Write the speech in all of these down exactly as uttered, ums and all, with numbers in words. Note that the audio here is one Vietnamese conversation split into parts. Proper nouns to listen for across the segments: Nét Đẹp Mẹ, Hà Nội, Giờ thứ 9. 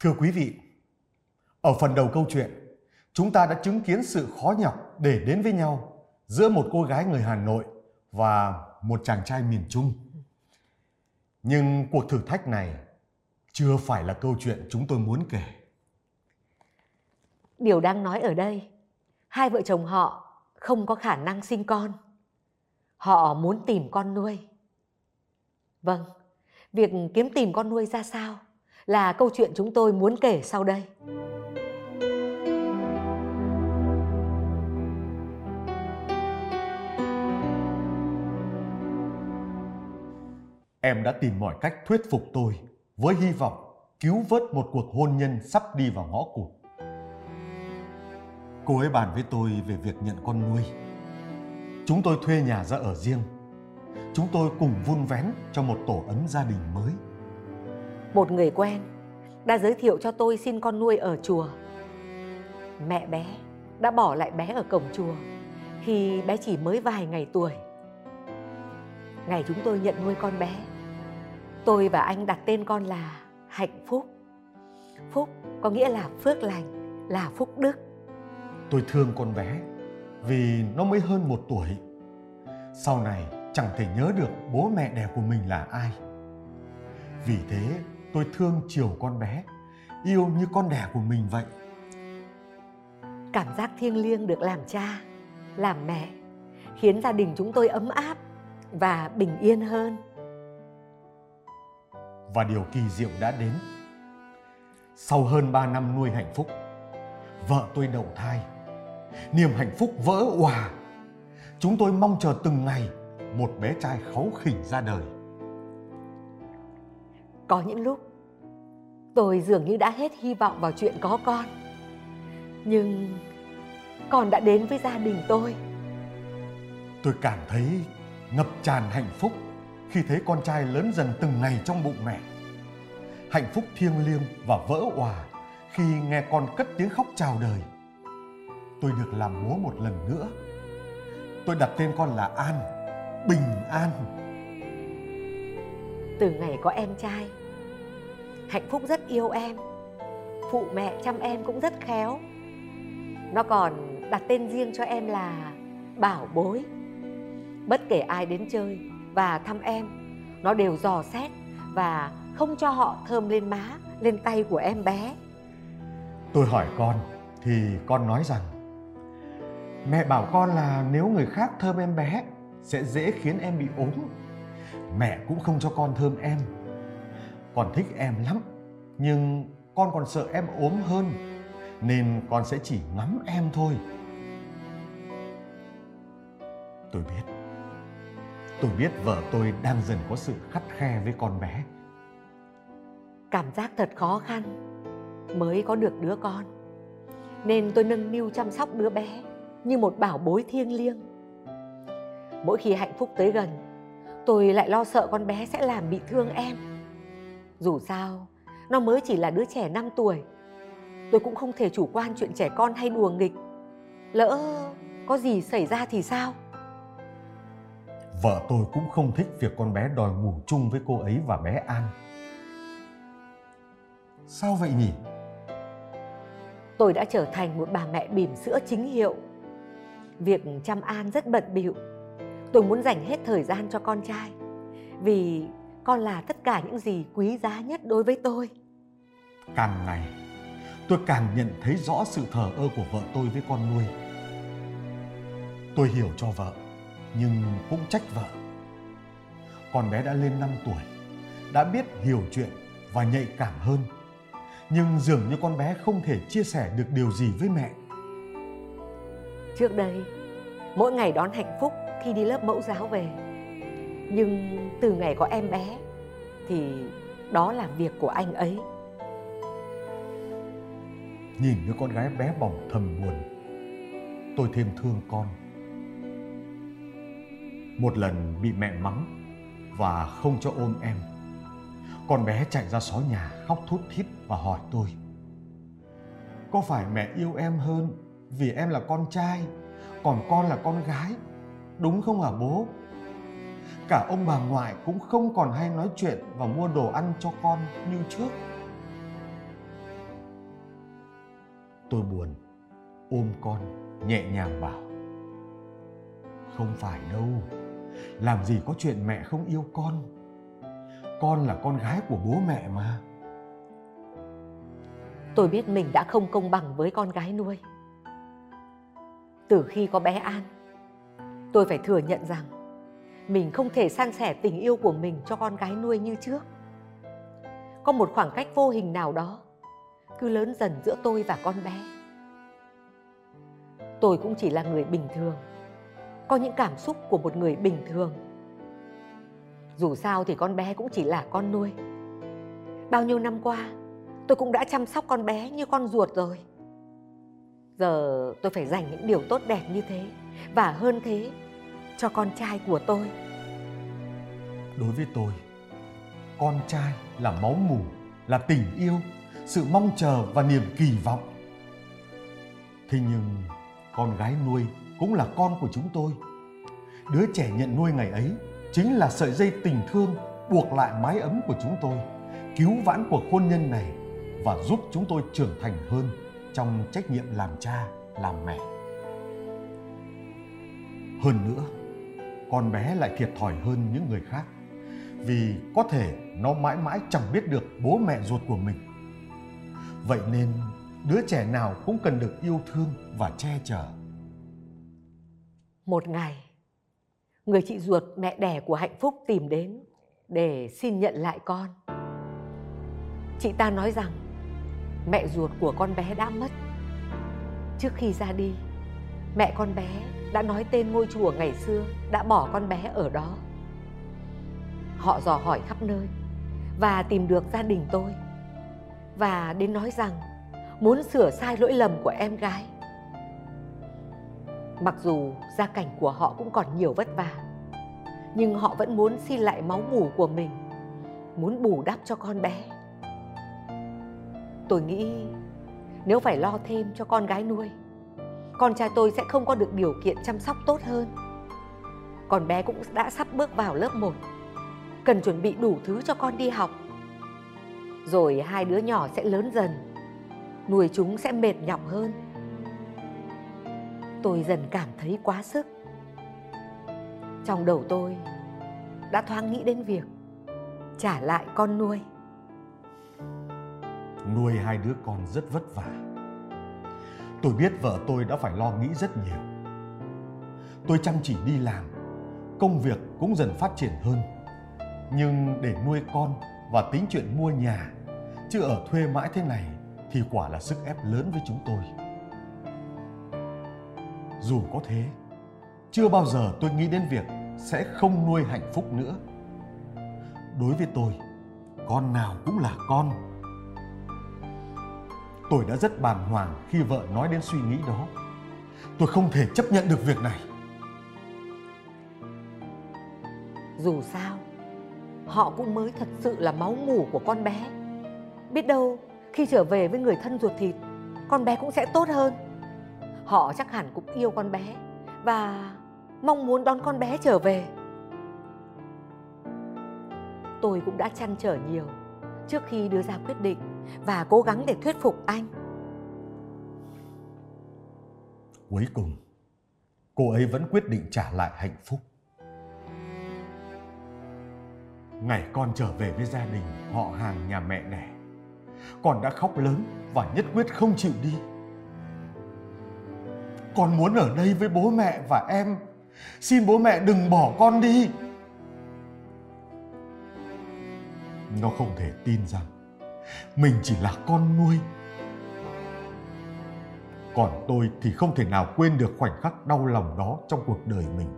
Thưa quý vị, ở phần đầu câu chuyện, chúng ta đã chứng kiến sự khó nhọc để đến với nhau giữa một cô gái người Hà Nội và một chàng trai miền Trung. Nhưng cuộc thử thách này chưa phải là câu chuyện chúng tôi muốn kể. Điều đang nói ở đây, hai vợ chồng họ không có khả năng sinh con. Họ muốn tìm con nuôi. Vâng, việc kiếm tìm con nuôi ra sao là câu chuyện chúng tôi muốn kể sau đây. Em đã tìm mọi cách thuyết phục tôi với hy vọng cứu vớt một cuộc hôn nhân sắp đi vào ngõ cụt. Cô ấy bàn với tôi về việc nhận con nuôi. Chúng tôi thuê nhà ra ở riêng. Chúng tôi cùng vun vén cho một tổ ấm gia đình mới. Một người quen đã giới thiệu cho tôi xin con nuôi ở chùa. Mẹ bé đã bỏ lại bé ở cổng chùa khi bé chỉ mới vài ngày tuổi. Ngày chúng tôi nhận nuôi con bé, tôi và anh đặt tên con là Hạnh Phúc. Phúc có nghĩa là phước lành, là phúc đức. Tôi thương con bé vì nó mới hơn một tuổi. Sau này chẳng thể nhớ được bố mẹ đẻ của mình là ai. Vì thế tôi thương chiều con bé, yêu như con đẻ của mình vậy. Cảm giác thiêng liêng được làm cha, làm mẹ khiến gia đình chúng tôi ấm áp và bình yên hơn. Và điều kỳ diệu đã đến. Sau hơn ba năm nuôi Hạnh Phúc, vợ tôi đậu thai. Niềm hạnh phúc vỡ òa. Chúng tôi mong chờ từng ngày một bé trai kháu khỉnh ra đời. Có những lúc tôi dường như đã hết hy vọng vào chuyện có con. Nhưng con đã đến với gia đình tôi. Tôi cảm thấy ngập tràn hạnh phúc khi thấy con trai lớn dần từng ngày trong bụng mẹ. Hạnh phúc thiêng liêng và vỡ òa khi nghe con cất tiếng khóc chào đời. Tôi được làm bố một lần nữa. Tôi đặt tên con là An, Bình An. Từ ngày có em trai, Hạnh Phúc rất yêu em. Phụ mẹ chăm em cũng rất khéo. Nó còn đặt tên riêng cho em là Bảo Bối. Bất kể ai đến chơi và thăm em, nó đều dò xét và không cho họ thơm lên má, lên tay của em bé. Tôi hỏi con thì con nói rằng mẹ bảo con là nếu người khác thơm em bé sẽ dễ khiến em bị ốm. Mẹ cũng không cho con thơm em. Con thích em lắm, nhưng con còn sợ em ốm hơn, nên con sẽ chỉ ngắm em thôi. Tôi biết Tôi biết vợ tôi đang dần có sự khắt khe với con bé. Cảm giác thật khó khăn mới có được đứa con, nên tôi nâng niu chăm sóc đứa bé như một bảo bối thiêng liêng. Mỗi khi Hạnh Phúc tới gần, tôi lại lo sợ con bé sẽ làm bị thương em. Dù sao, nó mới chỉ là đứa trẻ năm tuổi. Tôi cũng không thể chủ quan chuyện trẻ con hay đùa nghịch. Lỡ có gì xảy ra thì sao? Vợ tôi cũng không thích việc con bé đòi ngủ chung với cô ấy và bé An. Sao vậy nhỉ? Tôi đã trở thành một bà mẹ bỉm sữa chính hiệu. Việc chăm An rất bận bịu. Tôi muốn dành hết thời gian cho con trai, vì con là tất cả những gì quý giá nhất đối với tôi. Càng ngày, tôi càng nhận thấy rõ sự thờ ơ của vợ tôi với con nuôi. Tôi hiểu cho vợ, nhưng cũng trách vợ. Con bé đã lên năm tuổi, đã biết hiểu chuyện và nhạy cảm hơn. Nhưng dường như con bé không thể chia sẻ được điều gì với mẹ. Trước đây, mỗi ngày đón Hạnh Phúc khi đi lớp mẫu giáo về. Nhưng từ ngày có em bé thì đó là việc của anh ấy. Nhìn đứa con gái bé bỏng thầm buồn, tôi thêm thương con. Một lần bị mẹ mắng và không cho ôm em, con bé chạy ra xó nhà khóc thút thít và hỏi tôi: có phải mẹ yêu em hơn vì em là con trai, còn con là con gái, đúng không hả bố? Cả ông bà ngoại cũng không còn hay nói chuyện và mua đồ ăn cho con như trước. Tôi buồn, ôm con nhẹ nhàng bảo: không phải đâu, làm gì có chuyện mẹ không yêu con. Con là con gái của bố mẹ mà. Tôi biết mình đã không công bằng với con gái nuôi. Từ khi có bé An, tôi phải thừa nhận rằng mình không thể san sẻ tình yêu của mình cho con gái nuôi như trước. Có một khoảng cách vô hình nào đó cứ lớn dần giữa tôi và con bé. Tôi cũng chỉ là người bình thường, có những cảm xúc của một người bình thường. Dù sao thì con bé cũng chỉ là con nuôi. Bao nhiêu năm qua, tôi cũng đã chăm sóc con bé như con ruột rồi. Giờ tôi phải dành những điều tốt đẹp như thế, và hơn thế, cho con trai của tôi. Đối với tôi, con trai là máu mủ, là tình yêu, sự mong chờ và niềm kỳ vọng. Thế nhưng con gái nuôi cũng là con của chúng tôi. Đứa trẻ nhận nuôi ngày ấy chính là sợi dây tình thương buộc lại mái ấm của chúng tôi, cứu vãn cuộc hôn nhân này và giúp chúng tôi trưởng thành hơn trong trách nhiệm làm cha, làm mẹ. Hơn nữa, con bé lại thiệt thòi hơn những người khác, vì có thể nó mãi mãi chẳng biết được bố mẹ ruột của mình. Vậy nên đứa trẻ nào cũng cần được yêu thương và che chở. Một ngày, người chị ruột mẹ đẻ của Hạnh Phúc tìm đến để xin nhận lại con. Chị ta nói rằng mẹ ruột của con bé đã mất. Trước khi ra đi, mẹ con bé đã nói tên ngôi chùa ngày xưa đã bỏ con bé ở đó. Họ dò hỏi khắp nơi và tìm được gia đình tôi, và đến nói rằng muốn sửa sai lỗi lầm của em gái. Mặc dù gia cảnh của họ cũng còn nhiều vất vả, nhưng họ vẫn muốn xin lại máu mủ của mình, muốn bù đắp cho con bé. Tôi nghĩ nếu phải lo thêm cho con gái nuôi, con trai tôi sẽ không có được điều kiện chăm sóc tốt hơn. Con bé cũng đã sắp bước vào lớp một, cần chuẩn bị đủ thứ cho con đi học. Rồi hai đứa nhỏ sẽ lớn dần, nuôi chúng sẽ mệt nhọc hơn. Tôi dần cảm thấy quá sức. Trong đầu tôi đã thoáng nghĩ đến việc trả lại con nuôi. Nuôi hai đứa con rất vất vả. Tôi biết vợ tôi đã phải lo nghĩ rất nhiều. Tôi chăm chỉ đi làm, công việc cũng dần phát triển hơn. Nhưng để nuôi con và tính chuyện mua nhà, chứ ở thuê mãi thế này thì quả là sức ép lớn với chúng tôi. Dù có thế, chưa bao giờ tôi nghĩ đến việc sẽ không nuôi Hạnh Phúc nữa. Đối với tôi, con nào cũng là con. Tôi đã rất bàng hoàng khi vợ nói đến suy nghĩ đó. Tôi không thể chấp nhận được việc này. Dù sao, họ cũng mới thật sự là máu mủ của con bé. Biết đâu khi trở về với người thân ruột thịt, con bé cũng sẽ tốt hơn. Họ chắc hẳn cũng yêu con bé và mong muốn đón con bé trở về. Tôi cũng đã trăn trở nhiều trước khi đưa ra quyết định và cố gắng để thuyết phục anh. Cuối cùng, cô ấy vẫn quyết định trả lại Hạnh Phúc. Ngày con trở về với gia đình họ hàng nhà mẹ đẻ, con đã khóc lớn và nhất quyết không chịu đi. Con muốn ở đây với bố mẹ và em. Xin bố mẹ đừng bỏ con đi. Nó không thể tin rằng mình chỉ là con nuôi. Còn tôi thì không thể nào quên được khoảnh khắc đau lòng đó trong cuộc đời mình.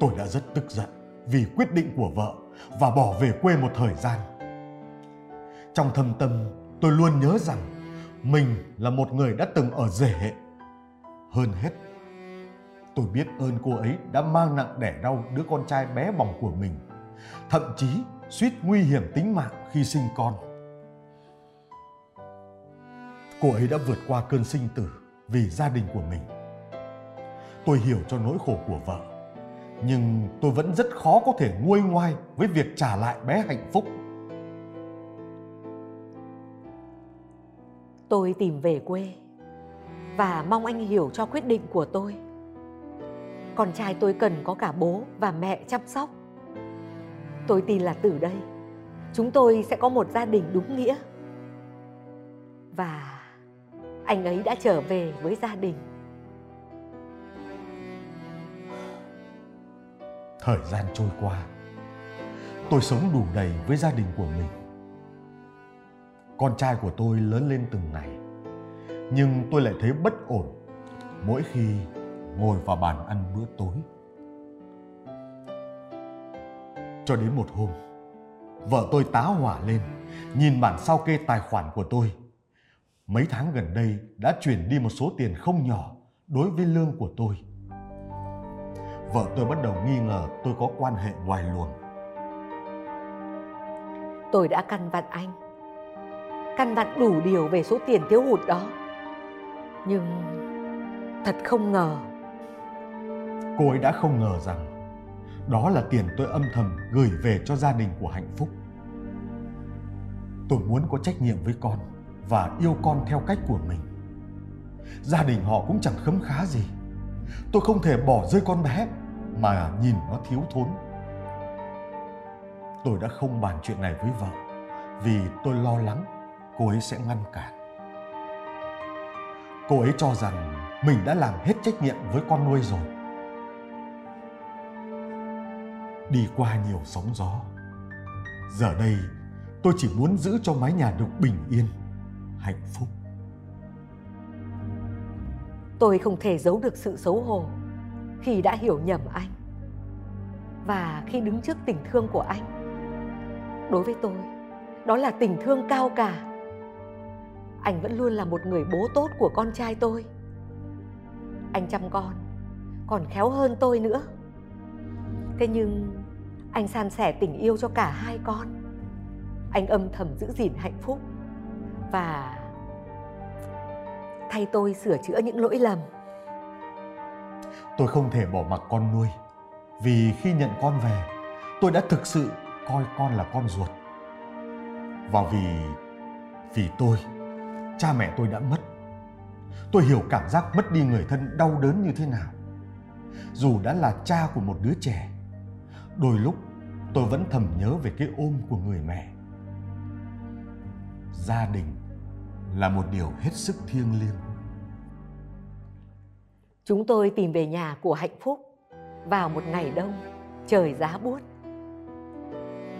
Tôi đã rất tức giận vì quyết định của vợ và bỏ về quê một thời gian. Trong thâm tâm, tôi luôn nhớ rằng mình là một người đã từng ở rể. Hơn hết, tôi biết ơn cô ấy đã mang nặng đẻ đau đứa con trai bé bỏng của mình, thậm chí suýt nguy hiểm tính mạng khi sinh con. Cô ấy đã vượt qua cơn sinh tử vì gia đình của mình. Tôi hiểu cho nỗi khổ của vợ, nhưng tôi vẫn rất khó có thể nguôi ngoai với việc trả lại bé Hạnh Phúc. tôi tìm về quê và mong anh hiểu cho quyết định của tôi. Con trai tôi cần có cả bố và mẹ chăm sóc. Tôi tin là từ đây chúng tôi sẽ có một gia đình đúng nghĩa. Và anh ấy đã trở về với gia đình. Thời gian trôi qua, tôi sống đủ đầy với gia đình của mình. Con trai của tôi lớn lên từng ngày, nhưng tôi lại thấy bất ổn mỗi khi ngồi vào bàn ăn bữa tối. Cho đến một hôm, vợ tôi tá hỏa lên, nhìn bản sao kê tài khoản của tôi. Mấy tháng gần đây đã chuyển đi một số tiền không nhỏ đối với lương của tôi. Vợ tôi bắt đầu nghi ngờ tôi có quan hệ ngoài luồng. Tôi đã căn vặn anh, căn vặn đủ điều về số tiền thiếu hụt đó. Nhưng thật không ngờ, cô ấy đã không ngờ rằng đó là tiền tôi âm thầm gửi về cho gia đình của Hạnh Phúc. Tôi muốn có trách nhiệm với con và yêu con theo cách của mình. Gia đình họ cũng chẳng khấm khá gì. Tôi không thể bỏ rơi con bé mà nhìn nó thiếu thốn. Tôi đã không bàn chuyện này với vợ vì tôi lo lắng cô ấy sẽ ngăn cản. Cô ấy cho rằng mình đã làm hết trách nhiệm với con nuôi rồi. Đi qua nhiều sóng gió, giờ đây tôi chỉ muốn giữ cho mái nhà được bình yên, hạnh phúc. Tôi không thể giấu được sự xấu hổ khi đã hiểu nhầm anh. Và khi đứng trước tình thương của anh, đối với tôi, đó là tình thương cao cả. Anh vẫn luôn là một người bố tốt của con trai tôi. Anh chăm con, còn khéo hơn tôi nữa. Thế nhưng anh san sẻ tình yêu cho cả hai con. Anh âm thầm giữ gìn hạnh phúc và thay tôi sửa chữa những lỗi lầm. Tôi không thể bỏ mặc con nuôi, vì khi nhận con về, tôi đã thực sự coi con là con ruột. Và vì vì tôi, cha mẹ tôi đã mất. Tôi hiểu cảm giác mất đi người thân đau đớn như thế nào. Dù đã là cha của một đứa trẻ, đôi lúc tôi vẫn thầm nhớ về cái ôm của người mẹ. Gia đình là một điều hết sức thiêng liêng. Chúng tôi tìm về nhà của Hạnh Phúc vào một ngày đông, trời giá buốt.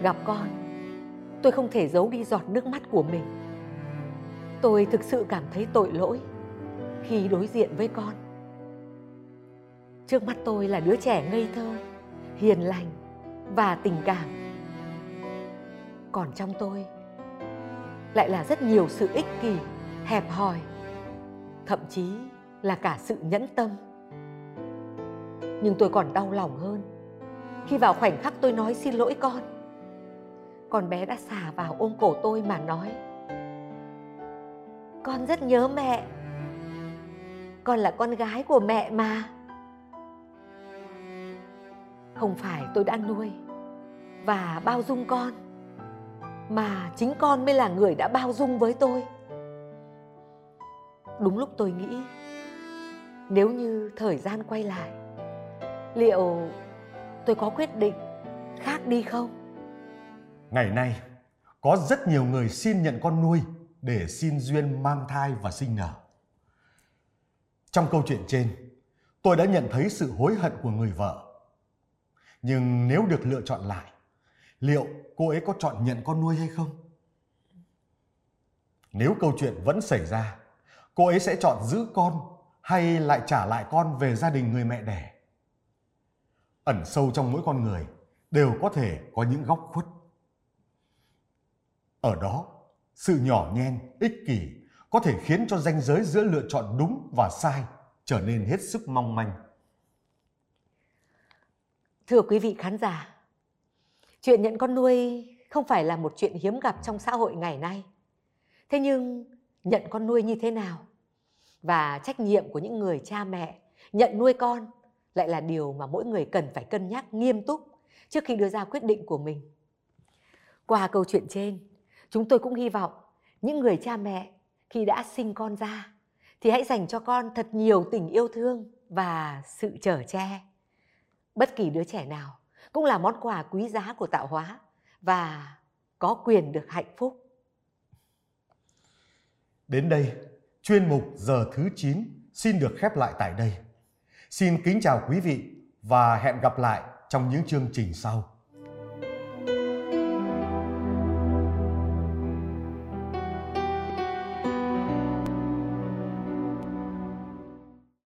Gặp con, tôi không thể giấu đi giọt nước mắt của mình. Tôi thực sự cảm thấy tội lỗi khi đối diện với con. Trước mắt tôi là đứa trẻ ngây thơ, hiền lành và tình cảm. Còn trong tôi lại là rất nhiều sự ích kỷ, hẹp hòi, thậm chí là cả sự nhẫn tâm. Nhưng tôi còn đau lòng hơn khi vào khoảnh khắc tôi nói xin lỗi con, con bé đã xà vào ôm cổ tôi mà nói: "Con rất nhớ mẹ. Con là con gái của mẹ mà." Không phải tôi đã nuôi và bao dung con, mà chính con mới là người đã bao dung với tôi. Đúng lúc tôi nghĩ, nếu như thời gian quay lại, liệu tôi có quyết định khác đi không? Ngày nay, có rất nhiều người xin nhận con nuôi để xin duyên mang thai và sinh nở. Trong câu chuyện trên, tôi đã nhận thấy sự hối hận của người vợ. Nhưng nếu được lựa chọn lại, liệu cô ấy có chọn nhận con nuôi hay không? Nếu câu chuyện vẫn xảy ra, cô ấy sẽ chọn giữ con hay lại trả lại con về gia đình người mẹ đẻ? Ẩn sâu trong mỗi con người đều có thể có những góc khuất. Ở đó, sự nhỏ nhen, ích kỷ có thể khiến cho ranh giới giữa lựa chọn đúng và sai trở nên hết sức mong manh. Thưa quý vị khán giả, chuyện nhận con nuôi không phải là một chuyện hiếm gặp trong xã hội ngày nay. Thế nhưng nhận con nuôi như thế nào và trách nhiệm của những người cha mẹ nhận nuôi con lại là điều mà mỗi người cần phải cân nhắc nghiêm túc trước khi đưa ra quyết định của mình. Qua câu chuyện trên, chúng tôi cũng hy vọng những người cha mẹ khi đã sinh con ra thì hãy dành cho con thật nhiều tình yêu thương và sự chở che. Bất kỳ đứa trẻ nào cũng là món quà quý giá của tạo hóa và có quyền được hạnh phúc. Đến đây, chuyên mục Giờ thứ chín xin được khép lại tại đây. Xin kính chào quý vị và hẹn gặp lại trong những chương trình sau.